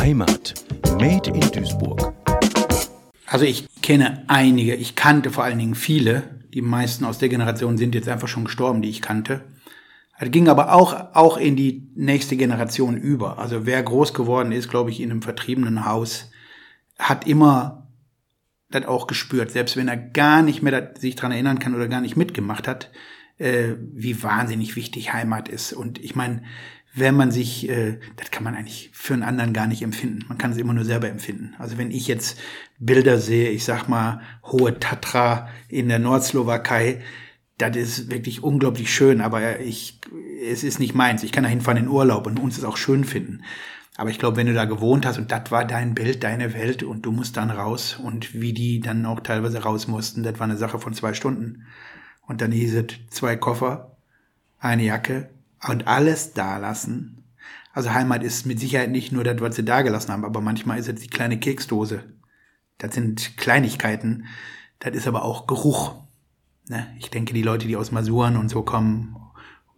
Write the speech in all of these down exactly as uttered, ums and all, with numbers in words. Heimat. Made in Duisburg. Also ich kenne einige, ich kannte vor allen Dingen viele. Die meisten aus der Generation sind jetzt einfach schon gestorben, die ich kannte. Das ging aber auch, auch in die nächste Generation über. Also wer groß geworden ist, glaube ich, in einem vertriebenen Haus, hat immer das auch gespürt. Selbst wenn er gar nicht mehr sich daran erinnern kann oder gar nicht mitgemacht hat, äh, wie wahnsinnig wichtig Heimat ist. Und ich meine, wenn man sich, äh, das kann man eigentlich für einen anderen gar nicht empfinden. Man kann es immer nur selber empfinden. Also wenn ich jetzt Bilder sehe, ich sag mal, Hohe Tatra in der Nordslowakei, das ist wirklich unglaublich schön, aber ich, es ist nicht meins. Ich kann da hinfahren in Urlaub und uns es auch schön finden. Aber ich glaube, wenn du da gewohnt hast und das war dein Bild, deine Welt und du musst dann raus und wie die dann auch teilweise raus mussten, das war eine Sache von zwei Stunden. Und dann hieß es zwei Koffer, eine Jacke und alles da lassen. Also Heimat ist mit Sicherheit nicht nur das, was sie da gelassen haben, aber manchmal ist es die kleine Keksdose. Das sind Kleinigkeiten, das ist aber auch Geruch. Ich denke, die Leute, die aus Masuren und so kommen,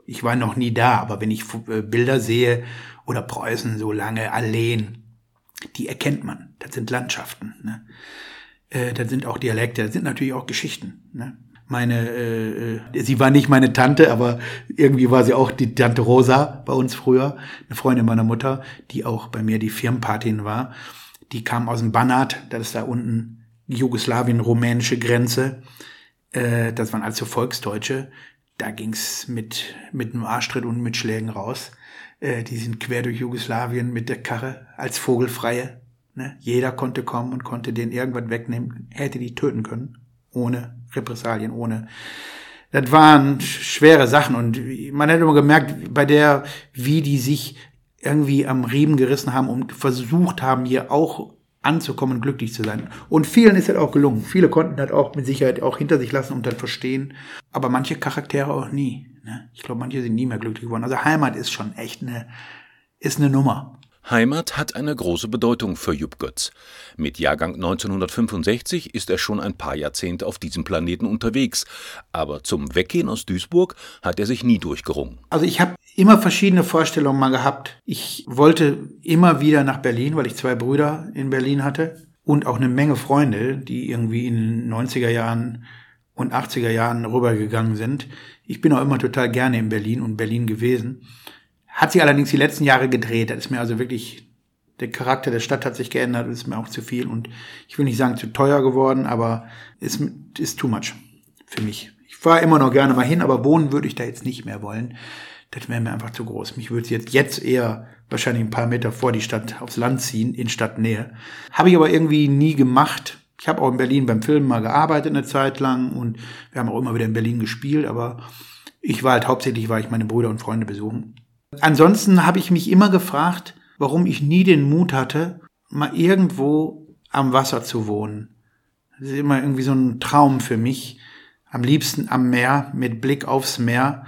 ich war noch nie da, aber wenn ich Bilder sehe oder Preußen, so lange Alleen, die erkennt man. Das sind Landschaften. Ne? Das sind auch Dialekte, das sind natürlich auch Geschichten. Ne? Meine, äh, sie war nicht meine Tante, aber irgendwie war sie auch die Tante Rosa bei uns früher, eine Freundin meiner Mutter, die auch bei mir die Firmenpatin war. Die kam aus dem Banat, das ist da unten jugoslawien-rumänische Grenze. Das waren also Volksdeutsche, da ging's mit mit einem Arschtritt und mit Schlägen raus. Die sind quer durch Jugoslawien mit der Karre als Vogelfreie. Jeder konnte kommen und konnte denen irgendwas wegnehmen, hätte die töten können, ohne Repressalien, ohne. Das waren schwere Sachen und man hat immer gemerkt, bei der, wie die sich irgendwie am Riemen gerissen haben und versucht haben, hier auch anzukommen, glücklich zu sein. Und vielen ist das auch gelungen. Viele konnten das auch mit Sicherheit auch hinter sich lassen und dann verstehen. Aber manche Charaktere auch nie. Ne? Ich glaube, manche sind nie mehr glücklich geworden. Also Heimat ist schon echt eine, ist eine Nummer. Heimat hat eine große Bedeutung für Jupp Götz. Mit Jahrgang neunzehnhundertfünfundsechzig ist er schon ein paar Jahrzehnte auf diesem Planeten unterwegs. Aber zum Weggehen aus Duisburg hat er sich nie durchgerungen. Also ich habe immer verschiedene Vorstellungen mal gehabt. Ich wollte immer wieder nach Berlin, weil ich zwei Brüder in Berlin hatte und auch eine Menge Freunde, die irgendwie in den neunziger Jahren und achtziger Jahren rübergegangen sind. Ich bin auch immer total gerne in Berlin und Berlin gewesen. Hat sich allerdings die letzten Jahre gedreht. Das ist mir also wirklich, der Charakter der Stadt hat sich geändert, das ist mir auch zu viel und ich will nicht sagen zu teuer geworden, aber es ist, ist too much für mich. Ich fahre immer noch gerne mal hin, aber wohnen würde ich da jetzt nicht mehr wollen. Das wäre mir einfach zu groß. Mich würde es jetzt, jetzt eher wahrscheinlich ein paar Meter vor die Stadt aufs Land ziehen, in Stadtnähe. Habe ich aber irgendwie nie gemacht. Ich habe auch in Berlin beim Filmen mal gearbeitet eine Zeit lang und wir haben auch immer wieder in Berlin gespielt, aber ich war halt hauptsächlich, weil ich meine Brüder und Freunde besuchen. Ansonsten habe ich mich immer gefragt, warum ich nie den Mut hatte, mal irgendwo am Wasser zu wohnen. Das ist immer irgendwie so ein Traum für mich. Am liebsten am Meer, mit Blick aufs Meer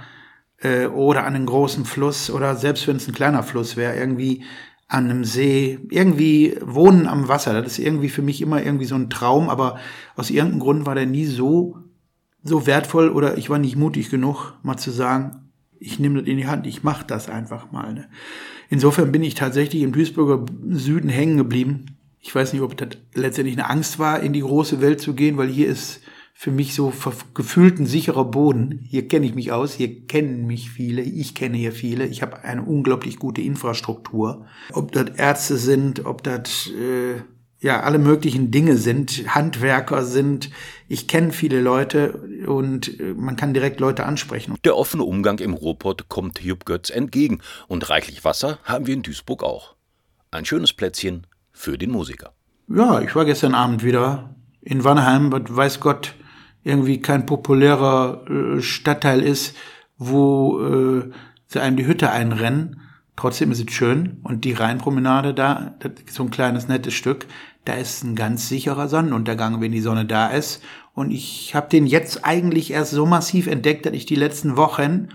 äh, oder an einen großen Fluss oder selbst wenn es ein kleiner Fluss wäre, irgendwie an einem See, irgendwie wohnen am Wasser. Das ist irgendwie für mich immer irgendwie so ein Traum, aber aus irgendeinem Grund war der nie so, so wertvoll oder ich war nicht mutig genug, mal zu sagen, ich nehme das in die Hand, ich mache das einfach mal. Ne? Insofern bin ich tatsächlich im Duisburger Süden hängen geblieben. Ich weiß nicht, ob das letztendlich eine Angst war, in die große Welt zu gehen, weil hier ist für mich so gefühlt ein sicherer Boden. Hier kenne ich mich aus, hier kennen mich viele, ich kenne hier viele. Ich habe eine unglaublich gute Infrastruktur. Ob das Ärzte sind, ob das äh, ja alle möglichen Dinge sind, Handwerker sind. Ich kenne viele Leute und man kann direkt Leute ansprechen. Der offene Umgang im Ruhrpott kommt Jupp Götz entgegen und reichlich Wasser haben wir in Duisburg auch. Ein schönes Plätzchen für den Musiker. Ja, ich war gestern Abend wieder in Wanneheim, was weiß Gott irgendwie kein populärer Stadtteil ist, wo äh, sie einem die Hütte einrennen. Trotzdem ist es schön und die Rheinpromenade da, das ist so ein kleines nettes Stück, da ist ein ganz sicherer Sonnenuntergang, wenn die Sonne da ist. Und ich habe den jetzt eigentlich erst so massiv entdeckt, dass ich die letzten Wochen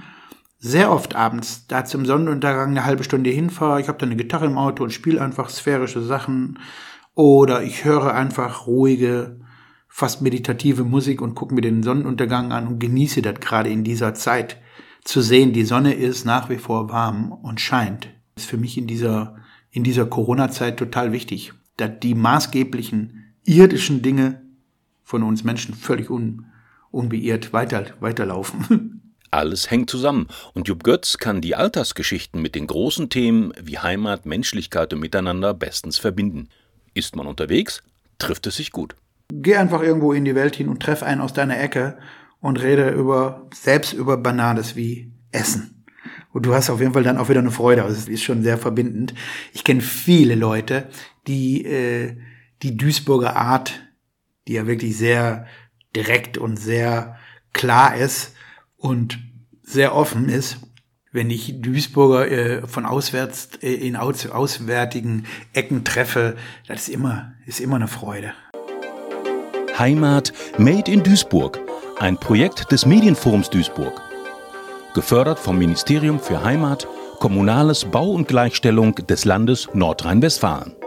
sehr oft abends da zum Sonnenuntergang eine halbe Stunde hinfahre. Ich habe da eine Gitarre im Auto und spiele einfach sphärische Sachen oder ich höre einfach ruhige, fast meditative Musik und gucke mir den Sonnenuntergang an und genieße das gerade in dieser Zeit. Zu sehen, die Sonne ist nach wie vor warm und scheint. Das ist für mich in dieser in dieser Corona-Zeit total wichtig, dass die maßgeblichen irdischen Dinge von uns Menschen völlig un, unbeirrt weiter, weiterlaufen. Alles hängt zusammen und Jupp Götz kann die Alltagsgeschichten mit den großen Themen wie Heimat, Menschlichkeit und Miteinander bestens verbinden. Ist man unterwegs, trifft es sich gut. Geh einfach irgendwo in die Welt hin und treff einen aus deiner Ecke und rede über, selbst über Banales wie Essen. Und du hast auf jeden Fall dann auch wieder eine Freude. Also es ist schon sehr verbindend. Ich kenne viele Leute, die äh, die Duisburger Art, die ja wirklich sehr direkt und sehr klar ist, und sehr offen ist, wenn ich Duisburger äh, von auswärts äh, in aus, auswärtigen Ecken treffe, das ist immer, ist immer eine Freude. Heimat Made in Duisburg, ein Projekt des Medienforums Duisburg. Gefördert vom Ministerium für Heimat, Kommunales, Bau und Gleichstellung des Landes Nordrhein-Westfalen.